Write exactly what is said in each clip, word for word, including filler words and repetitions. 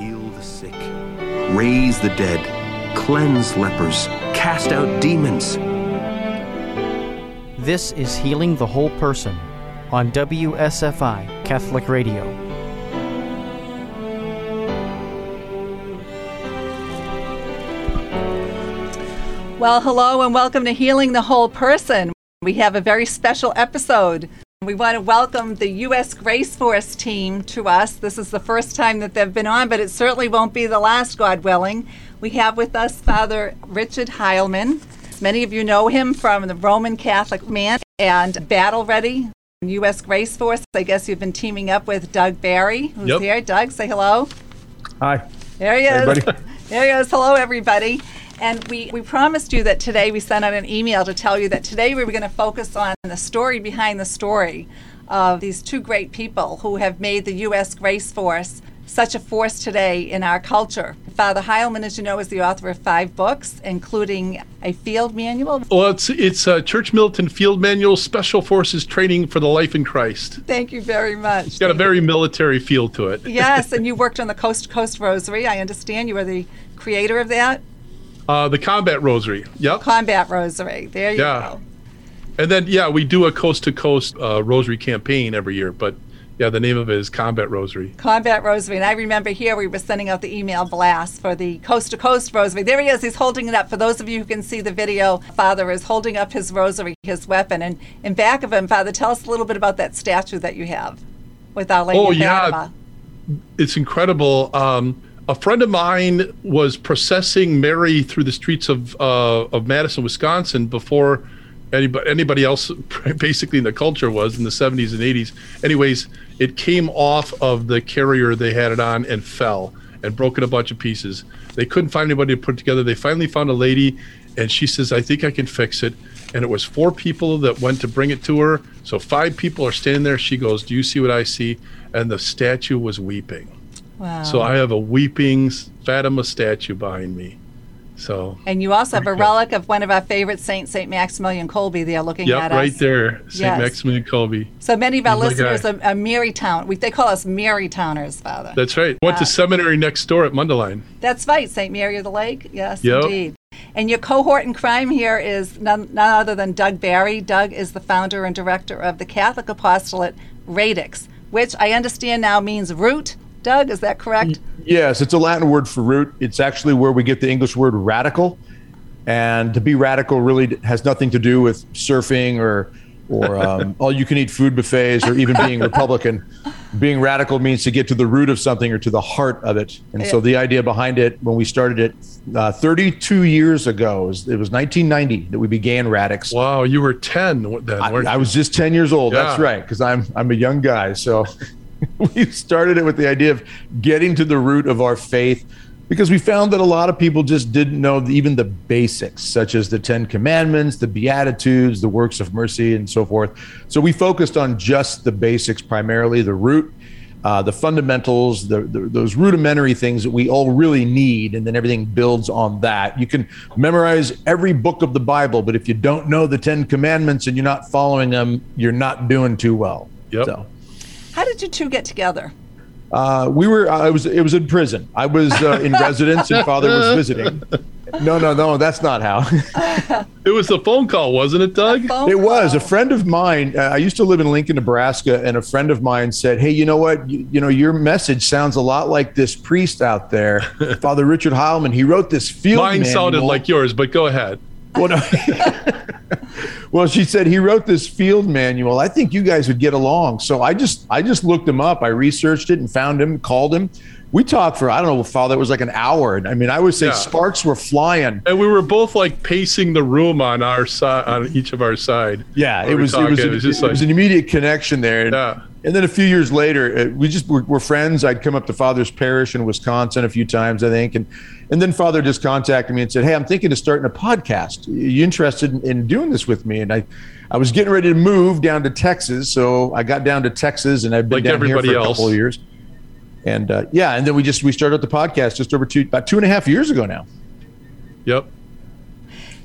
heal the sick, raise the dead, cleanse lepers, cast out demons. This is Healing the Whole Person on W S F I Catholic Radio. Well, hello and welcome to Healing the Whole Person. We have a very special episode. We want to welcome the U S Grace Force team to us. This is the first time that they've been on, but it certainly won't be the last, God willing. We have with us Father Richard Heilman. Many of you know him from the Roman Catholic Man and Battle Ready U S Grace Force. I guess you've been teaming up with Doug Barry, who's yep. here. Doug, say hello. Hi. There he is. Everybody. There he is. Hello, everybody. And we, we promised you that today, we sent out an email to tell you that today we were going to focus on the story behind the story of these two great people who have made the U S Grace Force such a force today in our culture. Father Heilman, as you know, is the author of five books, including a field manual. Well, it's it's a Church Militant Field Manual, Special Forces Training for the Life in Christ. Thank you very much. It's got Thank a very you. military feel to it. Yes, and you worked on the Coast to Coast Rosary. I understand you were the creator of that. Uh, the Combat Rosary, yep. Combat Rosary, there you yeah. go. And then, yeah, we do a coast-to-coast uh, rosary campaign every year, but yeah, the name of it is Combat Rosary. Combat Rosary, and I remember here we were sending out the email blast for the coast-to-coast rosary. There he is, he's holding it up. For those of you who can see the video, Father is holding up his rosary, his weapon, and in back of him, Father, tell us a little bit about that statue that you have with Our Lady of Fatima. Oh, yeah, it's incredible. Um, A friend of mine was processing Mary through the streets of uh, of Madison, Wisconsin, before anybody, anybody else basically in the culture was, in the seventies and eighties. Anyways, it came off of the carrier they had it on and fell and broke it a bunch of pieces. They couldn't find anybody to put it together. They finally found a lady, and she says, I think I can fix it. And it was four people that went to bring it to her. So five people are standing there. She goes, do you see what I see? And the statue was weeping. Wow. So I have a weeping Fatima statue behind me. So. And you also have a relic of one of our favorite saints, Saint Maximilian Kolbe, there looking yep, at right us. Yep, right there, Saint Yes. Maximilian Kolbe. So many of our He's listeners are, are Mary Town. We, they call us Mary Towners, Father. That's right. Went wow. to seminary next door at Mundelein. That's right, Saint Mary of the Lake. Yes, yep. indeed. And your cohort in crime here is none, none other than Doug Barry. Doug is the founder and director of the Catholic Apostolate Radix, which I understand now means root. Doug, is that correct? Yes, it's a Latin word for root. It's actually where we get the English word radical. And to be radical really has nothing to do with surfing or or um, all-you-can-eat food buffets or even being Republican. Being radical means to get to the root of something or to the heart of it. And yeah. so the idea behind it, when we started it uh, thirty-two years ago, it was, it was nineteen ninety that we began Radix. Wow, you were ten then. I, I was just ten years old. Yeah. That's right, because I'm I'm a young guy, so... We started it with the idea of getting to the root of our faith, because we found that a lot of people just didn't know even the basics, such as the Ten Commandments, the Beatitudes, the works of mercy, and so forth. So we focused on just the basics, primarily the root, uh, the fundamentals, the, the, those rudimentary things that we all really need, and then everything builds on that. You can memorize every book of the Bible, but if you don't know the Ten Commandments and you're not following them, you're not doing too well. Yep. So. How did you two get together? Uh, we were, I was, it was in prison. I was uh, in residence and Father was visiting. No, no, no, that's not how. It was a phone call, wasn't it, Doug? It call. was. A friend of mine, uh, I used to live in Lincoln, Nebraska, and a friend of mine said, hey, you know what? You, you know, your message sounds a lot like this priest out there, Father Richard Heilman. He wrote this field Mine manual. sounded like yours, but go ahead. Well, no. Well, she said he wrote this field manual. I think you guys would get along. So I just I just looked him up. I researched it and found him, called him. We talked for, I don't know, Father, it was like an hour. I mean, I would say yeah. sparks were flying. And we were both like pacing the room on our side, on each of our side. Yeah, it was, it was, it was, just it like, was an immediate connection there. And, yeah. and then a few years later, we just were, were friends. I'd come up to Father's parish in Wisconsin a few times, I think. And and then Father just contacted me and said, hey, I'm thinking of starting a podcast. Are you interested in, in doing this with me? And I, I was getting ready to move down to Texas. So I got down to Texas and I've been like down here for a else. couple of years. And uh, yeah, and then we just we started the podcast just over two about two and a half years ago now. Yep.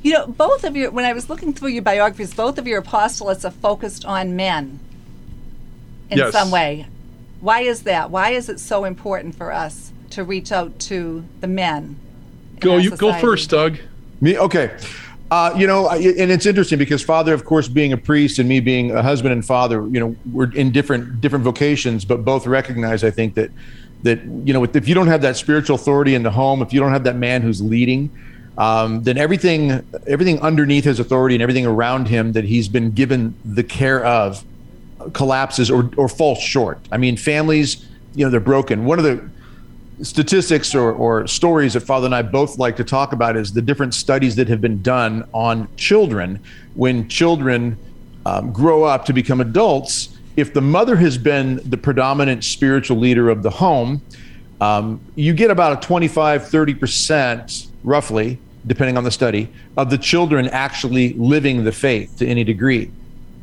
You know, both of you, when I was looking through your biographies, both of your apostolates are focused on men in yes. some way. Why is that? Why is it so important for us to reach out to the men? Go, you go first, Doug. Me? Okay. Uh, you know, and it's interesting because Father, of course, being a priest and me being a husband and father, you know, we're in different different vocations, but both recognize, I think, that that, you know, if you don't have that spiritual authority in the home, if you don't have that man who's leading, um, then everything everything underneath his authority and everything around him that he's been given the care of collapses or, or falls short. I mean, families, you know, they're broken. One of the statistics or, or stories that Father and I both like to talk about is the different studies that have been done on children. When children um, grow up to become adults, if the mother has been the predominant spiritual leader of the home, um, you get about a twenty-five, thirty percent, roughly, depending on the study, of the children actually living the faith to any degree.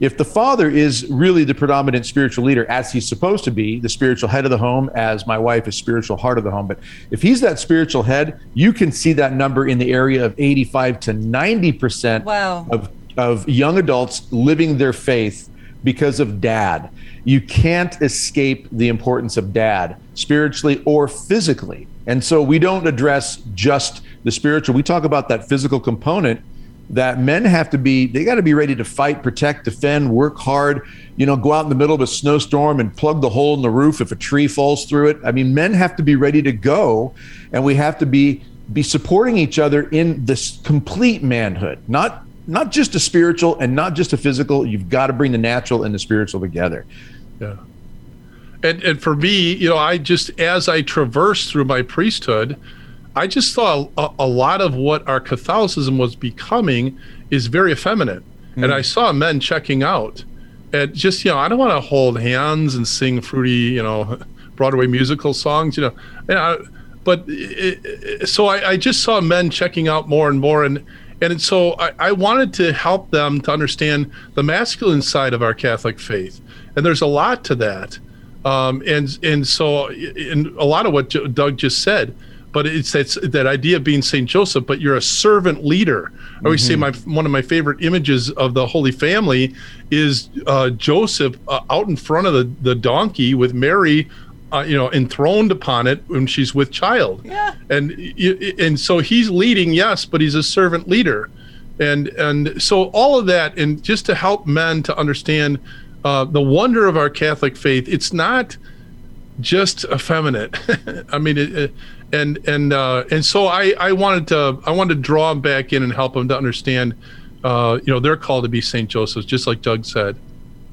If the father is really the predominant spiritual leader, as he's supposed to be, the spiritual head of the home, as my wife is spiritual heart of the home, but if he's that spiritual head, you can see that number in the area of eighty-five to ninety percent wow. of, of young adults living their faith because of dad. You can't escape the importance of dad, spiritually or physically. And so we don't address just the spiritual. We talk about that physical component that men have to be, they got to be ready to fight, protect, defend, work hard, you know, go out in the middle of a snowstorm and plug the hole in the roof if a tree falls through it. I mean, men have to be ready to go, and we have to be be supporting each other in this complete manhood, not not just a spiritual and not just a physical. You've got to bring the natural and the spiritual together. Yeah. And and for me, you know, I just, as I traversed through my priesthood, I just saw a, a lot of what our Catholicism was becoming is very effeminate. Mm-hmm. And I saw men checking out. And just, you know, I don't want to hold hands and sing fruity, you know, Broadway musical songs, you know. And I, but it, it, so I, I just saw men checking out more and more. And and so I, I wanted to help them to understand the masculine side of our Catholic faith. And there's a lot to that. Um, and, and so and a lot of what J- Doug just said, but it's, it's that idea of being Saint Joseph, but you're a servant leader. I always mm-hmm. say my one of my favorite images of the Holy Family is uh, Joseph uh, out in front of the, the donkey with Mary, uh, you know, enthroned upon it when she's with child. Yeah. And and so he's leading, yes, but he's a servant leader. And and so all of that, and just to help men to understand uh, the wonder of our Catholic faith, it's not just effeminate. I mean, it, it, and and uh, and so I, I wanted to I wanted to draw them back in and help them to understand, uh, you know, they're called to be Saint Joseph's, just like Doug said.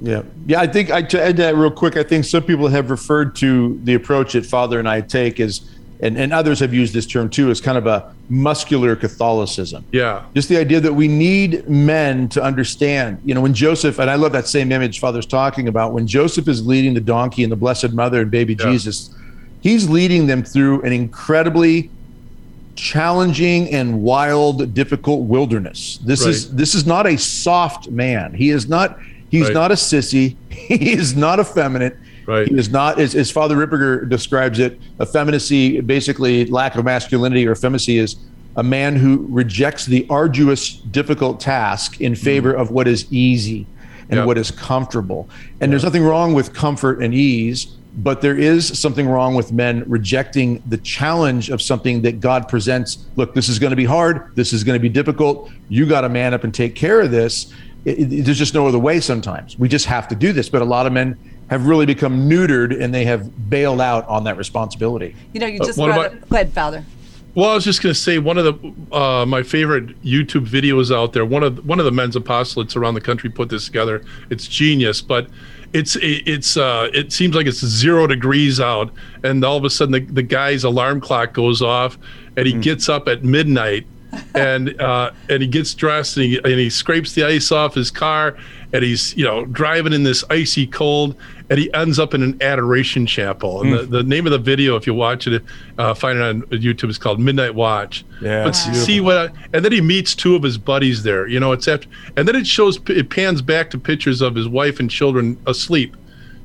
Yeah, yeah. I think I, to add that real quick, I think some people have referred to the approach that Father and I take as, and, and others have used this term too, as kind of a muscular Catholicism. Yeah. Just the idea that we need men to understand, you know, when Joseph, and I love that same image Father's talking about, when Joseph is leading the donkey and the Blessed Mother and baby yeah. Jesus, he's leading them through an incredibly challenging and wild, difficult wilderness. This right. is this is not a soft man. He is not, he's right. not a sissy. He is not effeminate. Right. He is not, as, as Father Ripperger describes it, effeminacy, basically lack of masculinity or effeminacy, is a man who rejects the arduous, difficult task in favor mm. of what is easy and yep. what is comfortable. And yep. there's nothing wrong with comfort and ease, but there is something wrong with men rejecting the challenge of something that God presents. Look, this is going to be hard. This is going to be difficult. You got to man up and take care of this. It, it, there's just no other way sometimes. We just have to do this. But a lot of men have really become neutered, and they have bailed out on that responsibility. You know, you just uh, brought it. Go ahead, Father. Well, I was just going to say one of the uh, my favorite YouTube videos out there. One of one of the men's apostolates around the country put this together. It's genius, but it's it's uh, it seems like it's zero degrees out, and all of a sudden the, the guy's alarm clock goes off, and he mm. gets up at midnight. and uh, and he gets dressed and he, and he scrapes the ice off his car, and he's, you know, driving in this icy cold, and he ends up in an adoration chapel. And mm. the, the name of the video, if you watch it, uh, find it on YouTube, is called Midnight Watch. Yeah, but wow. see what? I, and then he meets two of his buddies there. You know, it's after, and then it shows, it pans back to pictures of his wife and children asleep.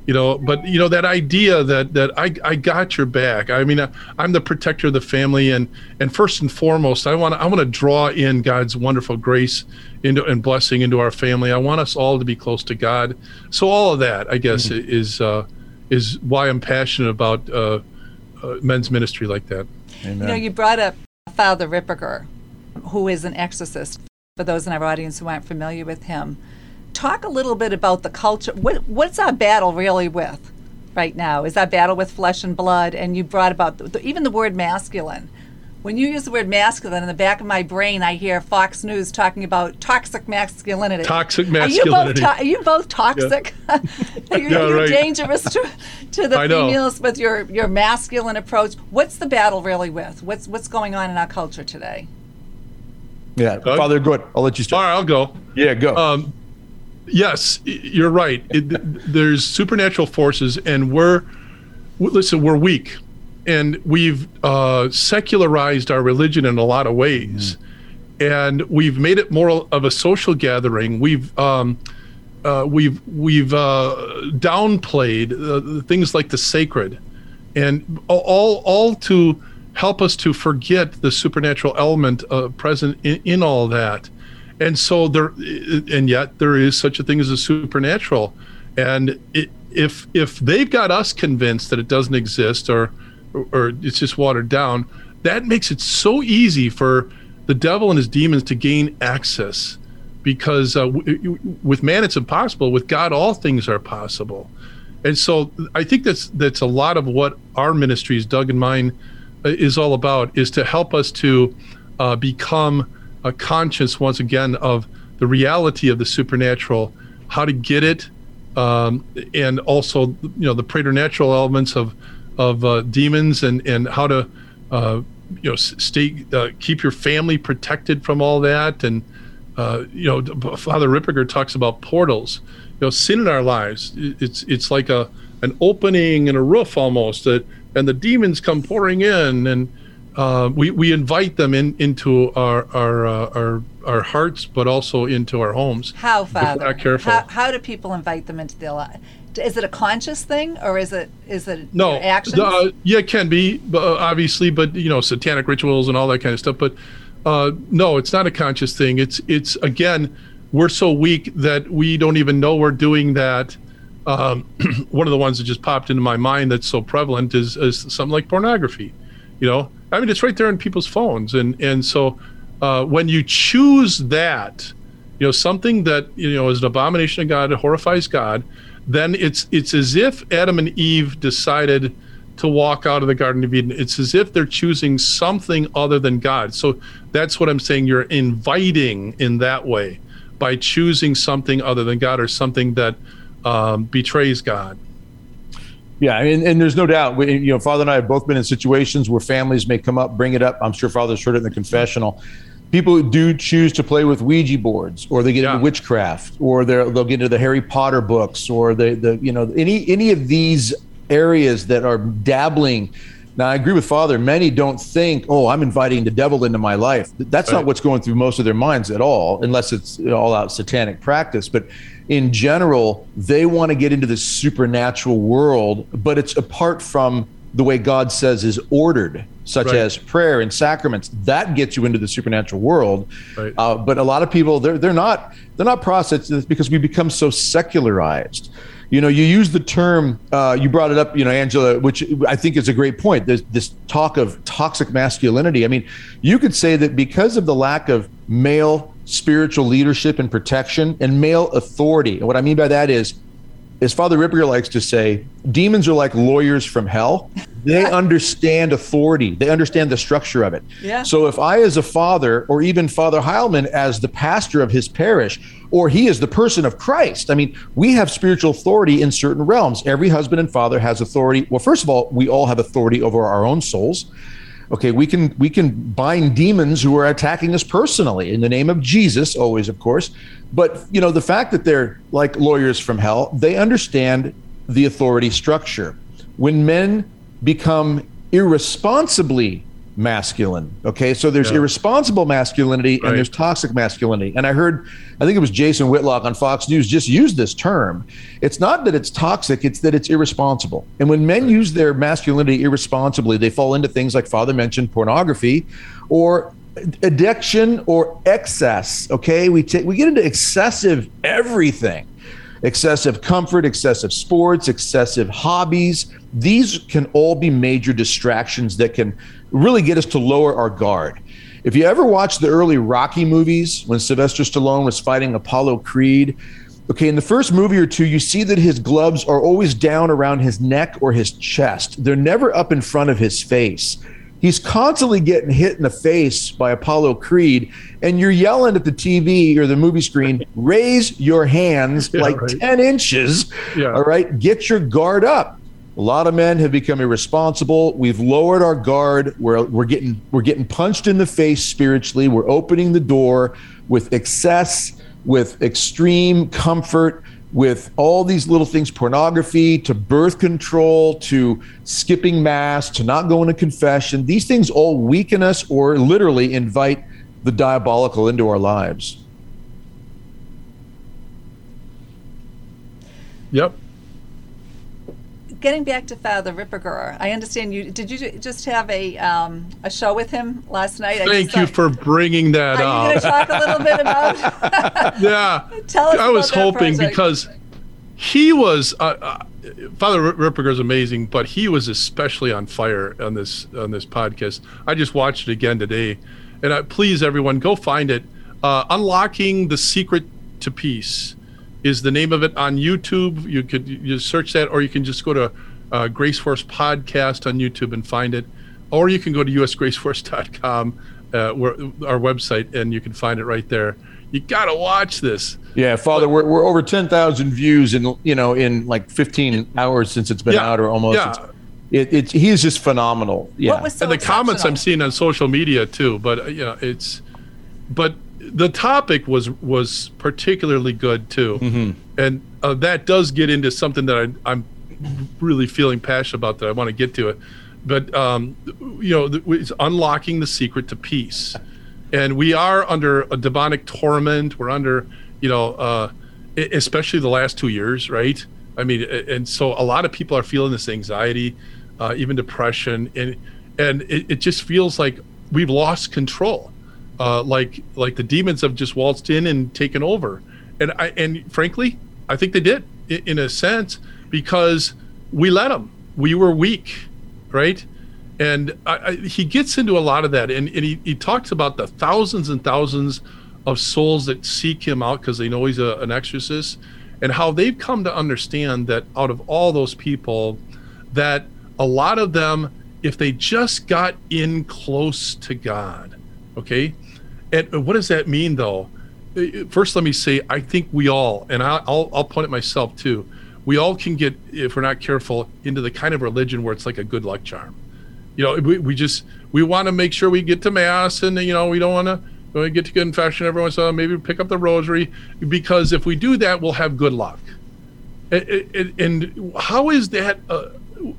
You know, but you know that idea that that I, I got your back. I mean, I, I'm the protector of the family, and and first and foremost, I want I want to draw in God's wonderful grace into and blessing into our family. I want us all to be close to God. So all of that, I guess, mm-hmm. is uh, is why I'm passionate about uh, uh, men's ministry like that. Amen. You know, you brought up Father Ripperger, who is an exorcist. For those in our audience who aren't familiar with him, talk a little bit about the culture. What, what's our battle really with right now? Is our battle with flesh and blood? And you brought about the, even the word masculine. When you use the word masculine, in the back of my brain, I hear Fox News talking about toxic masculinity. Toxic masculinity. Are you both, to- are you both toxic? Yeah. are you, yeah, are you right. dangerous to, to the I females know. with your, your masculine approach? What's the battle really with? What's what's going on in our culture today? Yeah, Doug? Father, go ahead. I'll let you start. All right, I'll go. Yeah, go. Um, yes, you're right. It, there's supernatural forces, and we're, listen, we're weak. And we've uh, secularized our religion in a lot of ways. Mm-hmm. And we've made it more of a social gathering. We've um, uh, we've we've uh, downplayed uh, things like the sacred, and all all to help us to forget the supernatural element uh, present in, in all that. And so there, and yet there is such a thing as a supernatural. And it, if if they've got us convinced that it doesn't exist, or or it's just watered down, that makes it so easy for the devil and his demons to gain access, because uh, w- with man it's impossible, with God all things are possible. And so I think that's that's a lot of what our ministries, Doug and mine, uh, is all about, is to help us to uh, become a conscious once again of the reality of the supernatural, how to get it, um, and also, you know, the preternatural elements of of uh, demons, and, and how to uh, you know stay uh, keep your family protected from all that. And uh, you know, Father Ripperger talks about portals. You know, sin in our lives, it's it's like a an opening in a roof almost, that and the demons come pouring in, and uh, we we invite them in into our our uh, our our hearts, but also into our homes. How, Father? If we're not careful. How, how do people invite them into their lives? Is it a conscious thing, or is it is it no actions? Uh, yeah, it can be, uh, obviously, but you know, satanic rituals and all that kind of stuff. But uh, no, it's not a conscious thing. It's it's again, we're so weak that we don't even know we're doing that. Um, one of the ones that just popped into my mind that's so prevalent is, is something like pornography. You know, I mean, it's right there in people's phones, and and so uh, when you choose that, you know, something that you know is an abomination of God, it horrifies God. Then it's it's as if Adam and Eve decided to walk out of the Garden of Eden. It's as if they're choosing something other than God. So that's what I'm saying. You're inviting in that way by choosing something other than God, or something that um, betrays God. Yeah, and, and there's no doubt, we, you know, Father and I have both been in situations where families may come up, bring it up. I'm sure Father's heard it in the confessional. People do choose to play with Ouija boards, or they get yeah. into witchcraft, or they'll get into the Harry Potter books, or the, the you know any any of these areas that are dabbling. Now, I agree with Father. Many don't think, oh, I'm inviting the devil into my life. That's right. Not what's going through most of their minds at all, unless it's all-out satanic practice. But in general, they want to get into the supernatural world, but it's apart from the way God says is ordered, such right. as prayer and sacraments. That gets you into the supernatural world. Right. Uh, but a lot of people, they're they're not they're not processing this, because we become so secularized. You know, you use the term, uh, you brought it up, you know, Angela, which I think is a great point. There's this talk of toxic masculinity. I mean, you could say that because of the lack of male spiritual leadership and protection and male authority. And what I mean by that is, as Father Ripperger likes to say, demons are like lawyers from hell. They yeah. understand authority. They understand the structure of it. Yeah. So if I, as a father, or even Father Heilman as the pastor of his parish, or he is the person of Christ, I mean, we have spiritual authority in certain realms. Every husband and father has authority. Well, first of all, we all have authority over our own souls. Okay, we can we can bind demons who are attacking us personally in the name of Jesus, always, of course. But, you know, the fact that they're like lawyers from hell, they understand the authority structure. When men become irresponsibly masculine, okay, so there's yeah. irresponsible masculinity right. and there's toxic masculinity. And I heard, I think it was Jason Whitlock on Fox News just used this term. It's not that it's toxic, it's that it's irresponsible. And when men right. use their masculinity irresponsibly, they fall into things like Father mentioned, pornography or addiction or excess. Okay, we take we get into excessive everything. excessive comfort, excessive sports, excessive hobbies. These can all be major distractions that can really get us to lower our guard. If you ever watch the early Rocky movies, when Sylvester Stallone was fighting Apollo Creed, okay, in the first movie or two, you see that his gloves are always down around his neck or his chest. They're never up in front of his face. He's constantly getting hit in the face by Apollo Creed, and you're yelling at the T V or the movie screen, raise your hands yeah, like right. ten inches, yeah. all right? Get your guard up. A lot of men have become irresponsible. We've lowered our guard. We're, we're, getting, we're getting punched in the face spiritually. We're opening the door with excess, with extreme comfort, with all these little things, pornography, to birth control, to skipping mass, to not going to confession. These things all weaken us or literally invite the diabolical into our lives. Yep. Getting back to Father Ripperger, I understand you, did you just have a um, a show with him last night? I Thank you thought, for bringing that up. Are you going to talk a little bit about Yeah, Tell us I was hoping project. Because he was, uh, uh, Father Ripperger is amazing, but he was especially on fire on this on this podcast. I just watched it again today. And I, please, everyone, go find it. Uh, Unlocking the Secret to Peace is the name of it on YouTube. You could you search that, or you can just go to uh, Graceforce Podcast on YouTube and find it. Or you can go to u s graceforce dot com, uh, where, our website, and you can find it right there. You gotta watch this. Yeah, Father, but, we're we're over ten thousand views in you know in like fifteen hours since it's been yeah, out or almost. Yeah. It's, it, it's he is just phenomenal. Yeah, what was so and the comments I'm seeing on social media too. But you know, it's but. The topic was was particularly good too, mm-hmm. and uh, that does get into something that I, I'm really feeling passionate about that I want to get to it, but um, you know it's unlocking the secret to peace, and we are under a demonic torment. We're under you know uh, especially the last two years, right? I mean, and so a lot of people are feeling this anxiety, uh, even depression, and and it, it just feels like we've lost control. Uh, like like the demons have just waltzed in and taken over, and I and frankly I think they did in a sense because we let them. We were weak, right? And I, I, he gets into a lot of that, and, and he, he talks about the thousands and thousands of souls that seek him out because they know he's a, an exorcist, and how they've come to understand that out of all those people, that a lot of them, if they just got in close to God, okay. And what does that mean, though? First, let me say, I think we all, and I'll, I'll point at myself too, we all can get, if we're not careful, into the kind of religion where it's like a good luck charm. You know, we, we just, we want to make sure we get to Mass, and, you know, we don't want to get to confession every once in a while, maybe pick up the rosary, because if we do that, we'll have good luck. And, and how is that a,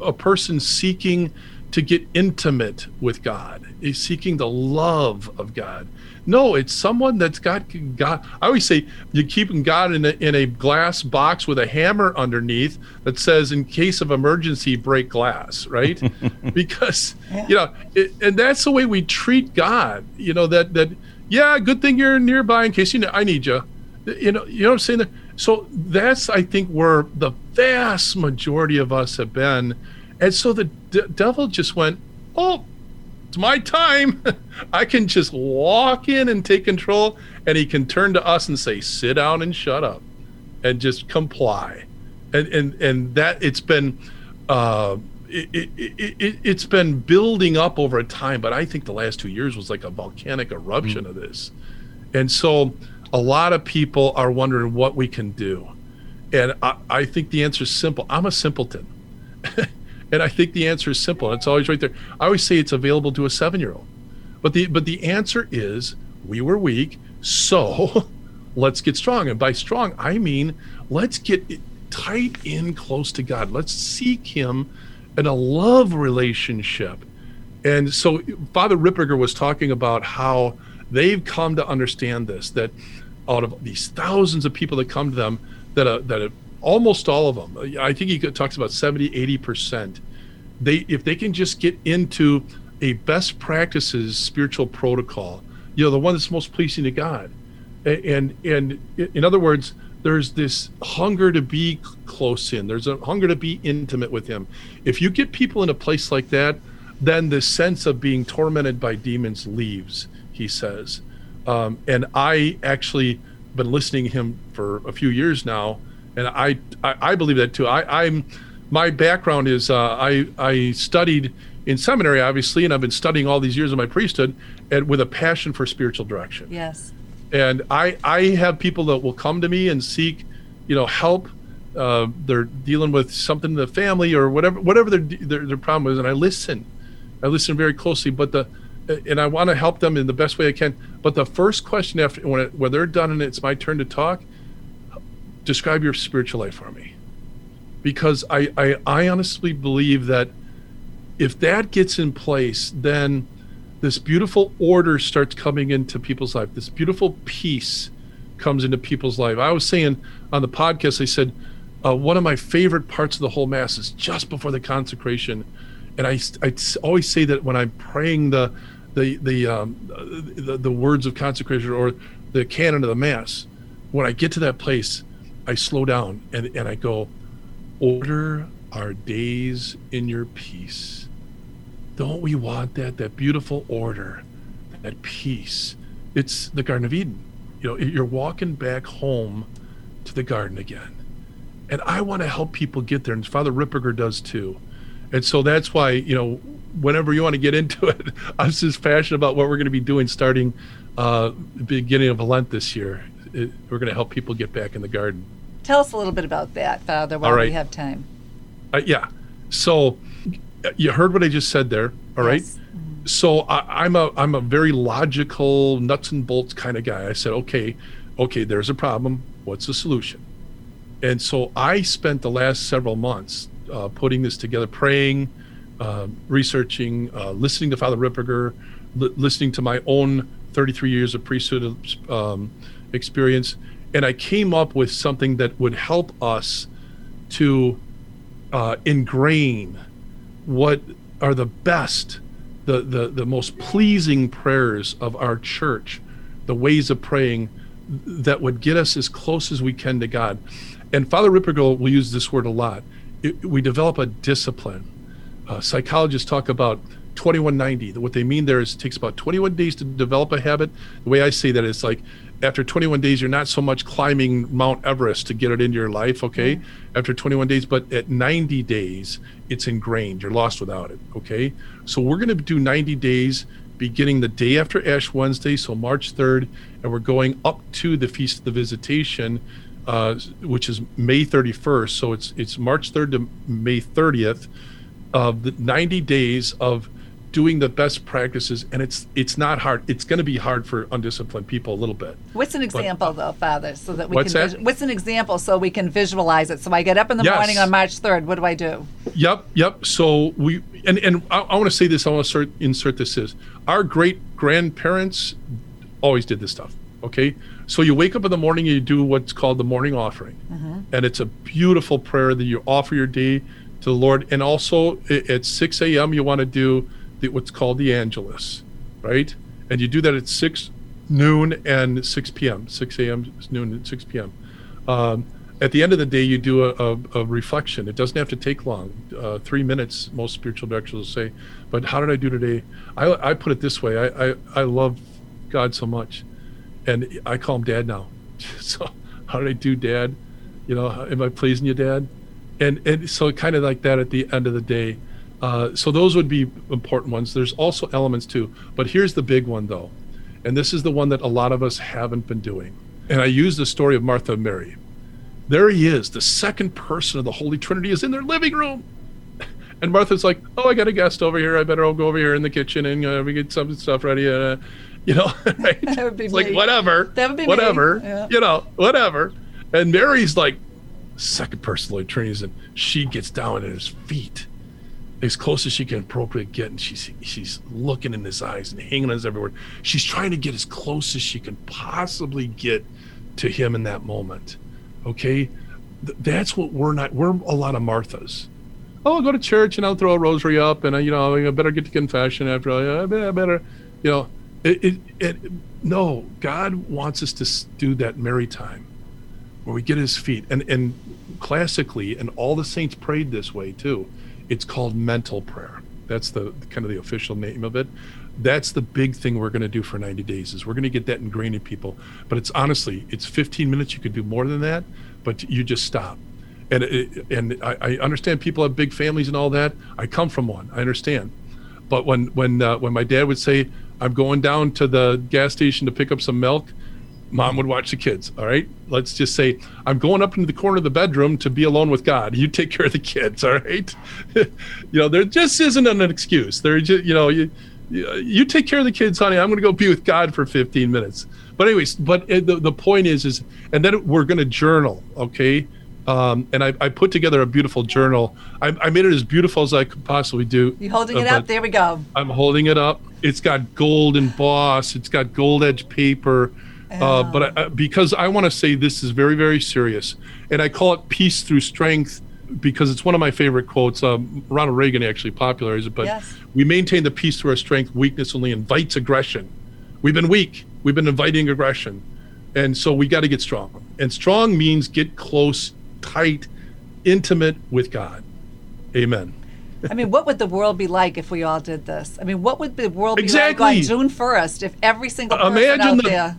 a person seeking to get intimate with God, is seeking the love of God? No, it's someone that's got God. I always say you're keeping God in a, in a glass box with a hammer underneath that says, in case of emergency, break glass, right? Because, yeah. you know, it, and that's the way we treat God, you know, that, that yeah, good thing you're nearby in case you know, I need you. You know, you know what I'm saying? So that's, I think, where the vast majority of us have been. And so the d- devil just went, oh, it's my time. I can just walk in and take control. And he can turn to us and say, sit down and shut up and just comply. And and, and that it's been uh, it, it, it, it, it's been building up over a time. But I think the last two years was like a volcanic eruption mm-hmm. of this. And so a lot of people are wondering what we can do. And I, I think the answer is simple. I'm a simpleton. And I think the answer is simple. It's always right there. I always say it's available to a seven-year-old. But the but the answer is we were weak, so let's get strong. And by strong, I mean let's get tight in close to God. Let's seek him in a love relationship. And so Father Ripperger was talking about how they've come to understand this, that out of these thousands of people that come to them, that a, that a, almost all of them, I think he talks about seventy, eighty percent, they if they can just get into a best practices spiritual protocol, you know, the one that's most pleasing to God. And and in other words, there's this hunger to be close in. There's a hunger to be intimate with him. If you get people in a place like that, then the sense of being tormented by demons leaves, he says. Um, and I actually been listening to him for a few years now, and I I, I believe that too. I, I'm my background is uh, I I studied in seminary, obviously, and I've been studying all these years of my priesthood, and with a passion for spiritual direction. Yes. And I I have people that will come to me and seek, you know, help. Uh, they're dealing with something in the family or whatever whatever their their, their problem is, and I listen. I listen very closely, but the and I want to help them in the best way I can. But the first question after when, it, when they're done and it's my turn to talk, describe your spiritual life for me. Because I, I, I honestly believe that if that gets in place, then this beautiful order starts coming into people's life. This beautiful peace comes into people's life. I was saying on the podcast, I said, uh, one of my favorite parts of the whole Mass is just before the consecration. And I, I always say that when I'm praying the the the, um, the the words of consecration or the canon of the Mass, when I get to that place, I slow down and, and I go, order our days in your peace. Don't we want that, that beautiful order, that peace? It's the Garden of Eden. You know, you're walking back home to the garden again. And I want to help people get there, and Father Ripperger does too. And so that's why, you know, whenever you want to get into it, I'm just passionate about what we're going to be doing starting uh, the beginning of Lent this year. It, we're going to help people get back in the garden. Tell us a little bit about that, Father, while all right. we have time. Uh, yeah. So you heard what I just said there, all yes. right? Mm-hmm. So I, I'm a I'm a very logical, nuts and bolts kind of guy. I said, okay, okay, there's a problem. What's the solution? And so I spent the last several months Uh, putting this together, praying, uh, researching, uh, listening to Father Ripperger, li- listening to my own thirty-three years of priesthood um, experience, and I came up with something that would help us to uh, ingrain what are the best, the, the, the most pleasing prayers of our church, the ways of praying that would get us as close as we can to God. And Father Ripperger will use this word a lot. It, we develop a discipline. Uh, psychologists talk about twenty-one ninety. What they mean there is it takes about twenty-one days to develop a habit. The way I say that is like after twenty-one days, you're not so much climbing Mount Everest to get it into your life, okay? Mm-hmm. After twenty-one days, but at ninety days, it's ingrained. You're lost without it, okay? So we're going to do ninety days beginning the day after Ash Wednesday, so March third, and we're going up to the Feast of the Visitation, Uh, which is May thirty-first, so it's it's March third to May thirtieth, of the ninety days of doing the best practices, and it's it's not hard. It's going to be hard for undisciplined people a little bit. What's an example, but, though, Father, so that we what's can that? Vis- what's an example so we can visualize it? So I get up in the yes. morning on March third. What do I do? Yep, yep. So we and and I, I want to say this. I want to insert this is our great grandparents always did this stuff. Okay. So you wake up in the morning and you do what's called the morning offering. Uh-huh. And it's a beautiful prayer that you offer your day to the Lord. And also at six a.m. you want to do the, what's called the Angelus, right? And you do that at six noon and six p.m., six a.m., noon and six p.m. Um, at the end of the day, you do a, a, a reflection. It doesn't have to take long, uh, three minutes, most spiritual directors will say. But how did I do today? I, I put it this way. I, I, I love God so much. And I call him Dad now. So how did I do, Dad? You know, am I pleasing you, Dad? And and so kind of like that at the end of the day. Uh, so those would be important ones. There's also elements too, but here's the big one though. And this is the one that a lot of us haven't been doing. And I use the story of Martha and Mary. There he is, the second person of the Holy Trinity is in their living room. And Martha's like, oh, I got a guest over here. I better all go over here in the kitchen and uh, we get some stuff ready. Uh, You know, right? That would be it's like whatever, that would be whatever, yeah. you know, whatever. And Mary's like second person Lord Trinity's, and she gets down at his feet as close as she can appropriately get, and she's she's looking in his eyes and hanging on his every word. She's trying to get as close as she can possibly get to him in that moment. Okay, Th- that's what we're not. We're a lot of Marthas. Oh, I'll go to church and I'll throw a rosary up, and I, you know, I better get to confession after. I better, you know. It, it, it, no, God wants us to do that Mary time. where we get at his feet. And, and classically, and all the saints prayed this way too, it's called mental prayer. That's the kind of the official name of it. That's the big thing we're going to do for ninety days, is we're going to get that ingrained in people. But it's honestly, it's fifteen minutes. You could do more than that, but you just stop. And it, and I, I understand people have big families and all that. I come from one. I understand. But when when uh, when my dad would say, "I'm going down to the gas station to pick up some milk," Mom would watch the kids. All right, let's just say, "I'm going up into the corner of the bedroom to be alone with God. You take care of the kids." All right, you know, there just isn't an excuse. There, just, you know, you you take care of the kids, honey. I'm going to go be with God for fifteen minutes. But anyways, but the the point is is, and then we're going to journal. Okay. Um, and I, I put together a beautiful journal. I, I made it as beautiful as I could possibly do. You holding it up? There we go. I'm holding it up. It's got gold emboss. It's got gold edge paper. Oh. Uh, but I, I, because I want to say this is very, very serious. And I call it peace through strength because it's one of my favorite quotes. Um, Ronald Reagan actually popularized it. But yes. We maintain the peace through our strength. Weakness only invites aggression. We've been weak. We've been inviting aggression. And so we got to get strong. And strong means get close, tight, intimate with God. Amen. I mean, what would the world be like if we all did this? I mean, what would the world be exactly. like on June first if every single person imagine out the, there?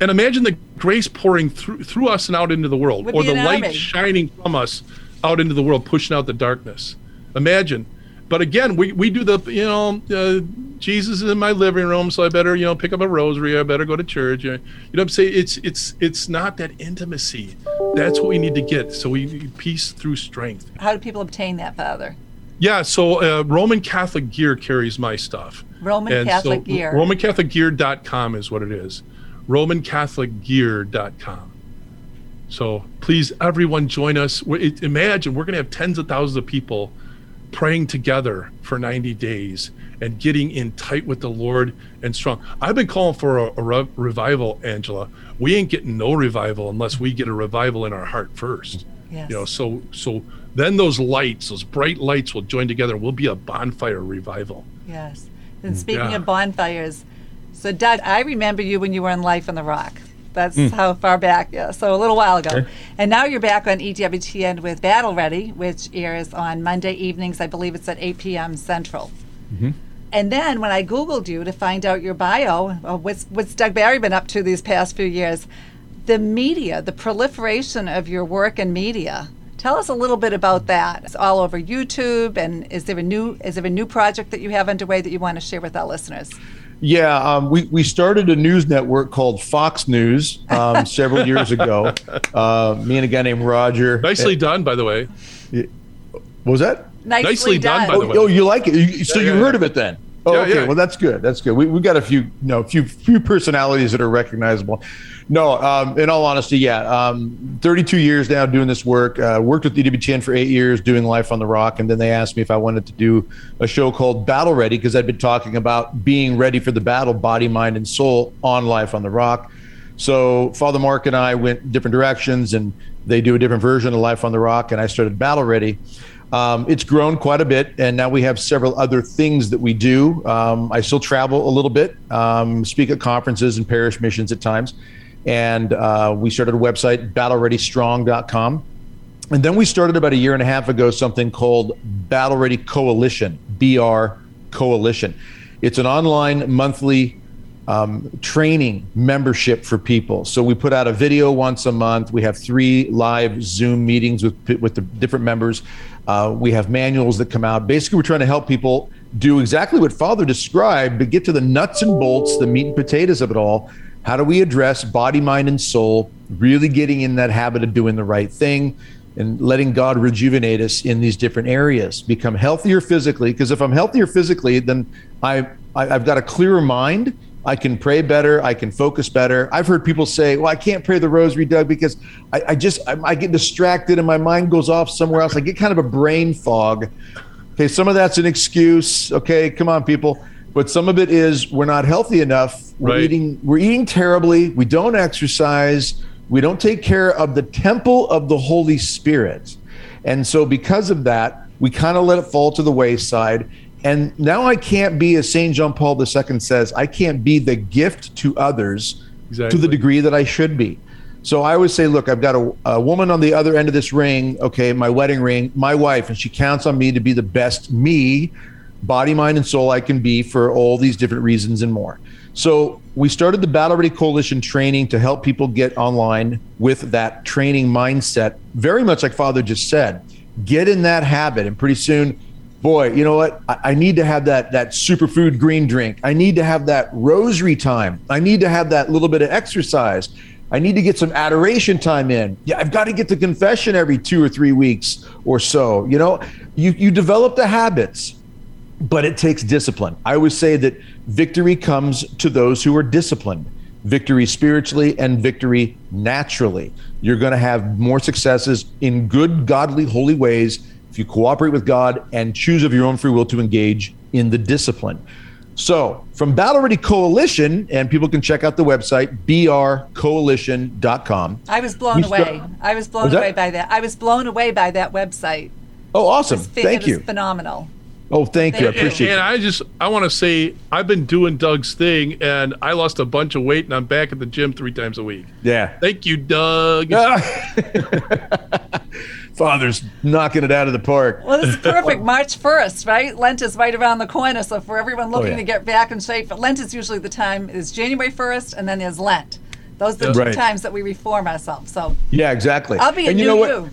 And imagine the grace pouring through through us and out into the world, would or the light army. shining from us out into the world, pushing out the darkness. Imagine. But again, we, we do the, you know, uh, Jesus is in my living room, so I better, you know, pick up a rosary. I better go to church. You know, you know what I'm saying? It's it's it's not that intimacy. That's what we need to get. So we need peace through strength. How do people obtain that, Father? Yeah, so uh, Roman Catholic Gear carries my stuff. Roman and Catholic so, Gear. Roman Catholic Gear dot com is what it is. Roman Catholic Gear dot com. So please, everyone, join us. We're, it, imagine we're going to have tens of thousands of people praying together for ninety days and getting in tight with the Lord and strong. I've been calling for a, a rev- revival, Angela. We ain't getting no revival unless we get a revival in our heart first. Yes. You know, so so then those lights, those bright lights will join together and we'll be a bonfire revival. Yes. And speaking yeah. of bonfires, so Doug, I remember you when you were on Life on the Rock. That's mm. how far back, yeah, so a little while ago. Okay. And now you're back on E W T N with Battle Ready, which airs on Monday evenings. I believe it's at eight p.m. Central. Mm-hmm. And then when I Googled you to find out your bio, oh, what's, what's Doug Barry been up to these past few years, the media, the proliferation of your work in media, tell us a little bit about that. It's all over YouTube, and is there a new, is there a new project that you have underway that you want to share with our listeners? Yeah, um, we, we started a news network called Fox News um, several years ago. Uh, me and a guy named Roger. Nicely and, done, by the way. What was that? Nicely, Nicely done. done, by the way. Oh, oh you like it? You, so yeah, you yeah. heard of it then? Oh, yeah, okay. Yeah. Well, that's good. That's good. We we got a few, you know, few few personalities that are recognizable. No, um, in all honesty, yeah. Um, thirty-two years now doing this work. Uh, worked with E W T N for eight years doing Life on the Rock, and then they asked me if I wanted to do a show called Battle Ready because I'd been talking about being ready for the battle, body, mind, and soul on Life on the Rock. So Father Mark and I went different directions, and they do a different version of Life on the Rock, and I started Battle Ready. Um, it's grown quite a bit, and now we have several other things that we do. Um, I still travel a little bit, um, speak at conferences and parish missions at times. And uh, we started a website, battle ready strong dot com. And then we started about a year and a half ago something called Battle Ready Coalition, B R Coalition. It's an online monthly um, training membership for people. So we put out a video once a month. We have three live Zoom meetings with, with the different members. Uh, we have manuals that come out. Basically, we're trying to help people do exactly what Father described, but get to the nuts and bolts, the meat and potatoes of it all. How do we address body, mind, and soul, really getting in that habit of doing the right thing and letting God rejuvenate us in these different areas, become healthier physically? Because if I'm healthier physically, then I, I, I've got a clearer mind. I can pray better. I can focus better. I've heard people say, well, I can't pray the rosary, Doug, because I, I just, I, I get distracted and my mind goes off somewhere else. I get kind of a brain fog. Okay, some of that's an excuse. Okay, come on, people. But some of it is we're not healthy enough. We're right. eating, we're eating terribly. We don't exercise. We don't take care of the temple of the Holy Spirit. And so because of that, we kind of let it fall to the wayside. And now I can't be, as Saint John Paul the Second says, I can't be the gift to others exactly. to the degree that I should be. So I always say, look, I've got a, a woman on the other end of this ring, okay, my wedding ring, my wife, and she counts on me to be the best me, body, mind, and soul I can be for all these different reasons and more. So we started the Battle Ready Coalition training to help people get online with that training mindset, very much like Father just said, get in that habit. And pretty soon, boy, you know what? I, I need to have that, that superfood green drink. I need to have that rosary time. I need to have that little bit of exercise. I need to get some adoration time in. Yeah, I've got to get to confession every two or three weeks or so. You know, you, you develop the habits, but it takes discipline. I always say that victory comes to those who are disciplined. Victory spiritually and victory naturally. You're going to have more successes in good, godly, holy ways if you cooperate with God and choose of your own free will to engage in the discipline. So from Battle Ready Coalition, and people can check out the website, b r coalition dot com. I was blown start, away. I was blown was away by that. I was blown away by that website. Oh, awesome. It was, thank it you. It was phenomenal. Oh, thank, thank you. I appreciate it. And, and I just, I want to say, I've been doing Doug's thing, and I lost a bunch of weight, and I'm back at the gym three times a week. Yeah. Thank you, Doug. Father's knocking it out of the park. Well, this is perfect. March first, right? Lent is right around the corner. So for everyone looking oh, yeah. to get back in shape, Lent is usually the time is January first, and then there's Lent. Those are the right. two times that we reform ourselves. So yeah, exactly. I'll be a and new you. Know what? you.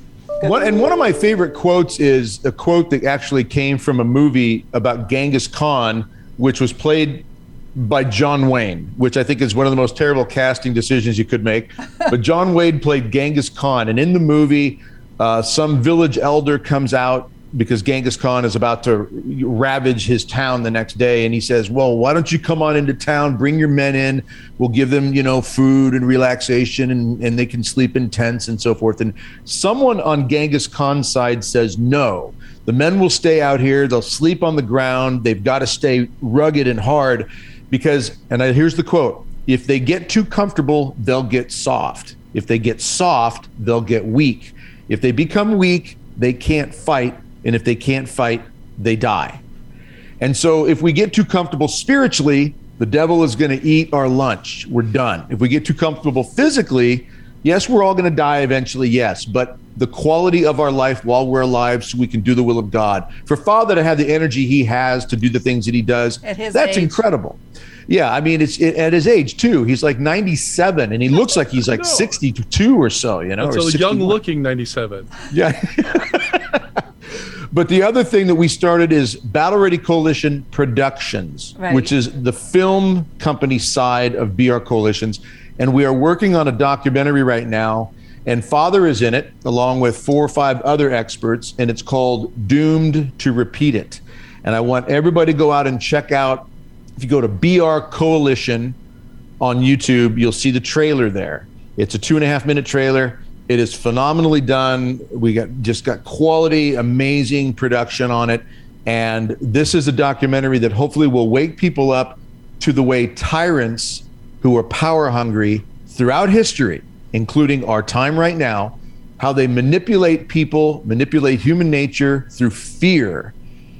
One, and one of my favorite quotes is a quote that actually came from a movie about Genghis Khan, which was played by John Wayne, which I think is one of the most terrible casting decisions you could make. But John Wayne played Genghis Khan. And in the movie, uh, some village elder comes out because Genghis Khan is about to ravage his town the next day. And he says, well, why don't you come on into town, bring your men in. We'll give them, you know, food and relaxation and, and they can sleep in tents and so forth. And someone on Genghis Khan's side says, no, the men will stay out here. They'll sleep on the ground. They've got to stay rugged and hard because, and I, here's the quote, if they get too comfortable, they'll get soft. If they get soft, they'll get weak. If they become weak, they can't fight. And if they can't fight, they die. And so if we get too comfortable spiritually, the devil is going to eat our lunch. We're done. If we get too comfortable physically, yes, we're all going to die eventually, yes. But the quality of our life while we're alive so we can do the will of God. For Father to have the energy he has to do the things that he does, at his that's age. Incredible. Yeah, I mean, it's it, at his age, too. He's like ninety-seven, and he looks like he's like no. sixty-two or so, you know. That's or a young-looking ninety-seven. Yeah. But the other thing that we started is Battle Ready Coalition Productions, right. which is the film company side of B R Coalitions. And we are working on a documentary right now. And Father is in it, along with four or five other experts. And it's called Doomed to Repeat It. And I want everybody to go out and check out. If you go to B R Coalition on YouTube, you'll see the trailer there. It's a two and a half minute trailer. It is phenomenally done. We got just got quality, amazing production on it. And this is a documentary that hopefully will wake people up to the way tyrants who are power hungry throughout history, including our time right now, how they manipulate people, manipulate human nature through fear,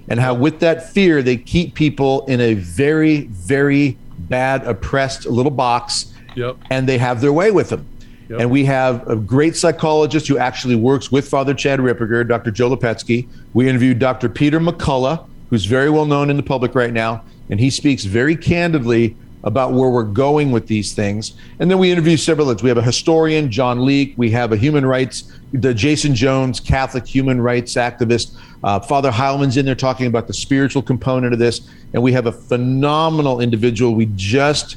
and how with that fear, they keep people in a very, very bad, oppressed little box, yep. and they have their way with them. Yep. And we have a great psychologist who actually works with Father Chad Ripperger, Doctor Joe Lepetzke. We interviewed Doctor Peter McCullough, who's very well known in the public right now. And he speaks very candidly about where we're going with these things. And then we interview several others. We have a historian, John Leake. We have a human rights, the Jason Jones, Catholic human rights activist. Uh, Father Heilman's in there talking about the spiritual component of this. And we have a phenomenal individual we just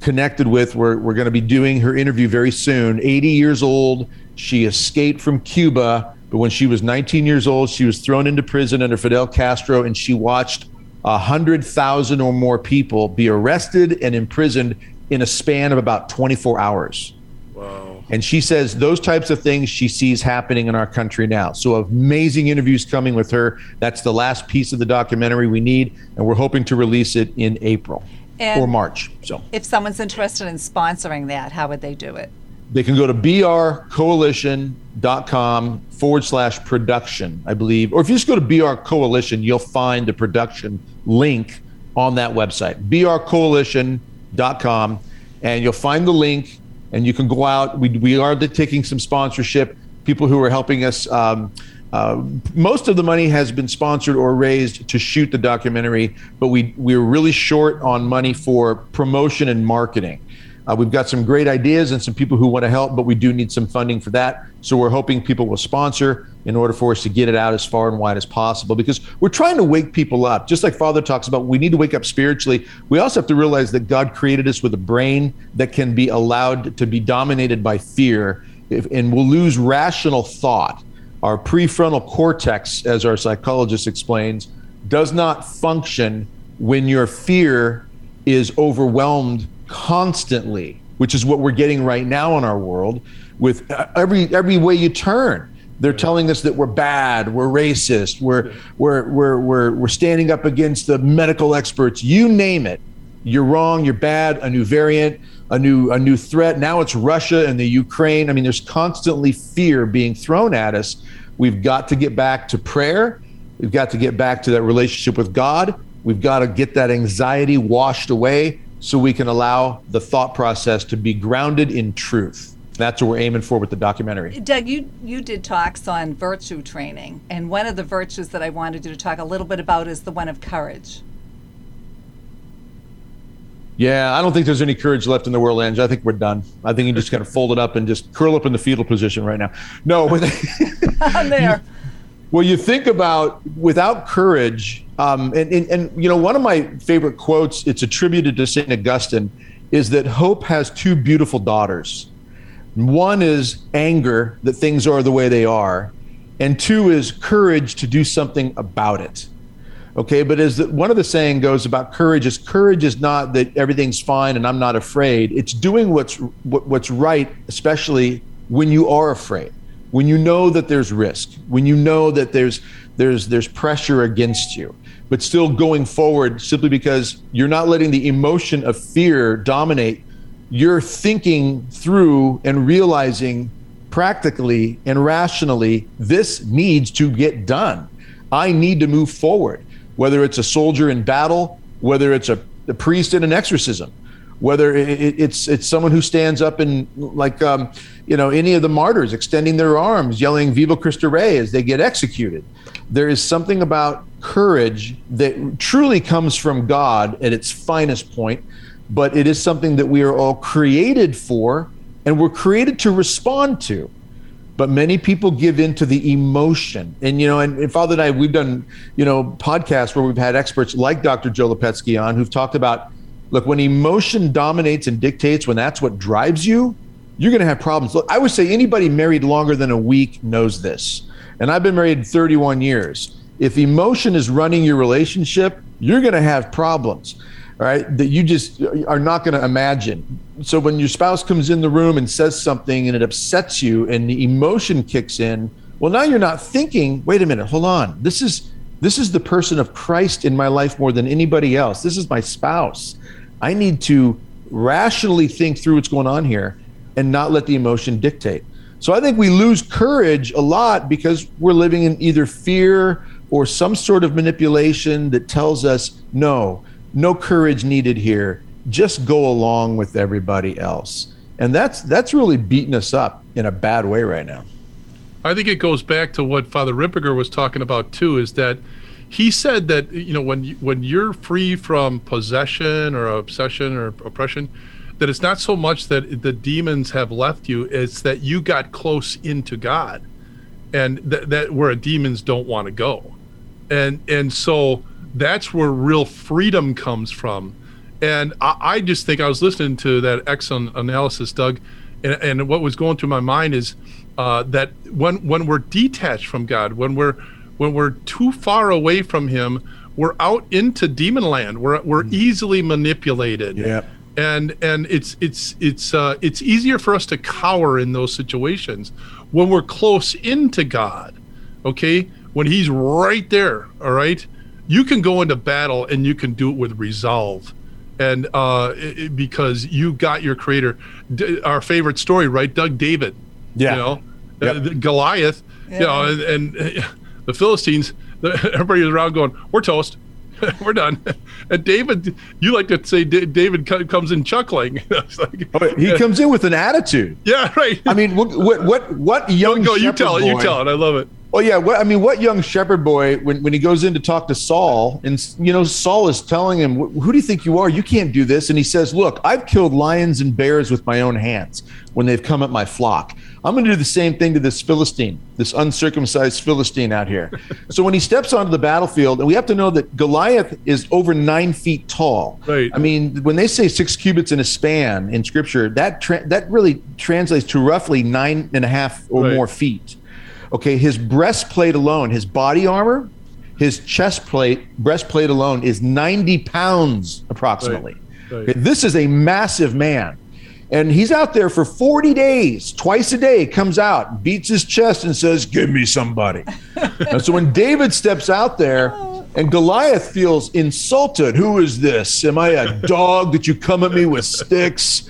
connected with. We're, we're going to be doing her interview very soon. eighty years old. She escaped from Cuba, but when she was nineteen years old, she was thrown into prison under Fidel Castro, and she watched one hundred thousand or more people be arrested and imprisoned in a span of about twenty-four hours. Wow. And she says those types of things she sees happening in our country now. So amazing interviews coming with her. That's the last piece of the documentary we need, and we're hoping to release it in April. And or March. So if someone's interested in sponsoring that, how would they do it? They can go to brcoalition.com forward slash production, I believe. Or if you just go to B R Coalition, you'll find the production link on that website, brcoalition dot com. And you'll find the link and you can go out. We we are taking some sponsorship, people who are helping us. Um, uh, most of the money has been sponsored or raised to shoot the documentary, but we we're really short on money for promotion and marketing. Uh, we've got some great ideas and some people who want to help, but we do need some funding for that. So we're hoping people will sponsor in order for us to get it out as far and wide as possible, because we're trying to wake people up. Just like Father talks about, we need to wake up spiritually. We also have to realize that God created us with a brain that can be allowed to be dominated by fear, and we'll lose rational thought. Our prefrontal cortex, as our psychologist explains, does not function when your fear is overwhelmed constantly, which is what we're getting right now in our world. With every every way you turn, they're telling us that we're bad, we're racist, we're we're we're we're we're standing up against the medical experts. You name it, you're wrong, you're bad. A new variant, a new a new threat. Now it's Russia and the Ukraine. I mean, there's constantly fear being thrown at us. We've got to get back to prayer. We've got to get back to that relationship with God. We've got to get that anxiety washed away, so we can allow the thought process to be grounded in truth. That's what we're aiming for with the documentary. Doug, you, you did talks on virtue training, and one of the virtues that I wanted you to talk a little bit about is the one of courage. Yeah, I don't think there's any courage left in the world, Ange. I think we're done. I think you just kind of fold it up and just curl up in the fetal position right now. No. I'm there. Well, you think about without courage, um, and, and, and you know, one of my favorite quotes, it's attributed to Saint Augustine, is that hope has two beautiful daughters. One is anger that things are the way they are, and two is courage to do something about it. Okay, but as the, one of the saying goes about courage is courage is not that everything's fine and I'm not afraid. It's doing what's what, what's right, especially when you are afraid. When you know that there's risk, when you know that there's there's there's pressure against you, but still going forward simply because you're not letting the emotion of fear dominate, you're thinking through and realizing practically and rationally, this needs to get done. I need to move forward, whether it's a soldier in battle, whether it's a, a priest in an exorcism, whether it's it's someone who stands up and like, um, you know, any of the martyrs extending their arms, yelling Viva Cristo Rey as they get executed. There is something about courage that truly comes from God at its finest point, but it is something that we are all created for and we're created to respond to. But many people give in to the emotion. And, you know, and, and Father and I, we've done, you know, podcasts where we've had experts like Doctor Joe Lepetzke on who've talked about, look, when emotion dominates and dictates, when that's what drives you, you're going to have problems. Look, I would say anybody married longer than a week knows this. And I've been married thirty-one years. If emotion is running your relationship, you're going to have problems, all right, that you just are not going to imagine. So when your spouse comes in the room and says something and it upsets you and the emotion kicks in, well, now you're not thinking, wait a minute, hold on. This is this is the person of Christ in my life more than anybody else. This is my spouse. I need to rationally think through what's going on here and not let the emotion dictate. So I think we lose courage a lot because we're living in either fear or some sort of manipulation that tells us, no, no courage needed here. Just go along with everybody else. And that's that's really beating us up in a bad way right now. I think it goes back to what Father Ripperger was talking about too, is that he said that, you know, when, when you're free from possession or obsession or oppression, that it's not so much that the demons have left you, it's that you got close into God, and th- that where demons don't want to go. And and so that's where real freedom comes from. And I, I just think I was listening to that excellent analysis, Doug, and, and what was going through my mind is uh, that when when we're detached from God, when we're When we're too far away from him, we're out into demon land. We're we're mm. easily manipulated. Yeah. And and it's it's it's uh, it's easier for us to cower in those situations when we're close into God. Okay? When he's right there, all right? You can go into battle and you can do it with resolve. And uh, it, because you got your creator. D- our favorite story, right? Doug David. Yeah. You know, yep. uh, the Goliath, yeah. You know, and, and the Philistines, everybody was around going, we're toast. We're done. And David, you like to say D- David comes in chuckling. Like, oh, he yeah. comes in with an attitude. Yeah, right. I mean, what what what, what young go, you tell it, you tell it. I love it. Oh yeah, what, I mean, what young shepherd boy, when, when he goes in to talk to Saul, and you know, Saul is telling him, "Who do you think you are? You can't do this." And he says, "Look, I've killed lions and bears with my own hands when they've come at my flock. I'm going to do the same thing to this Philistine, this uncircumcised Philistine out here." So when he steps onto the battlefield, and we have to know that Goliath is over nine feet tall. Right. I mean, when they say six cubits in a span in Scripture, that tra- that really translates to roughly nine and a half or right. more feet. Okay, his breastplate alone, his body armor, his chest plate, breastplate alone is ninety pounds approximately. Right, right. Okay, this is a massive man. And he's out there for forty days, twice a day, comes out, beats his chest and says, "Give me somebody." So when David steps out there and Goliath feels insulted, "Who is this? Am I a dog that you come at me with sticks?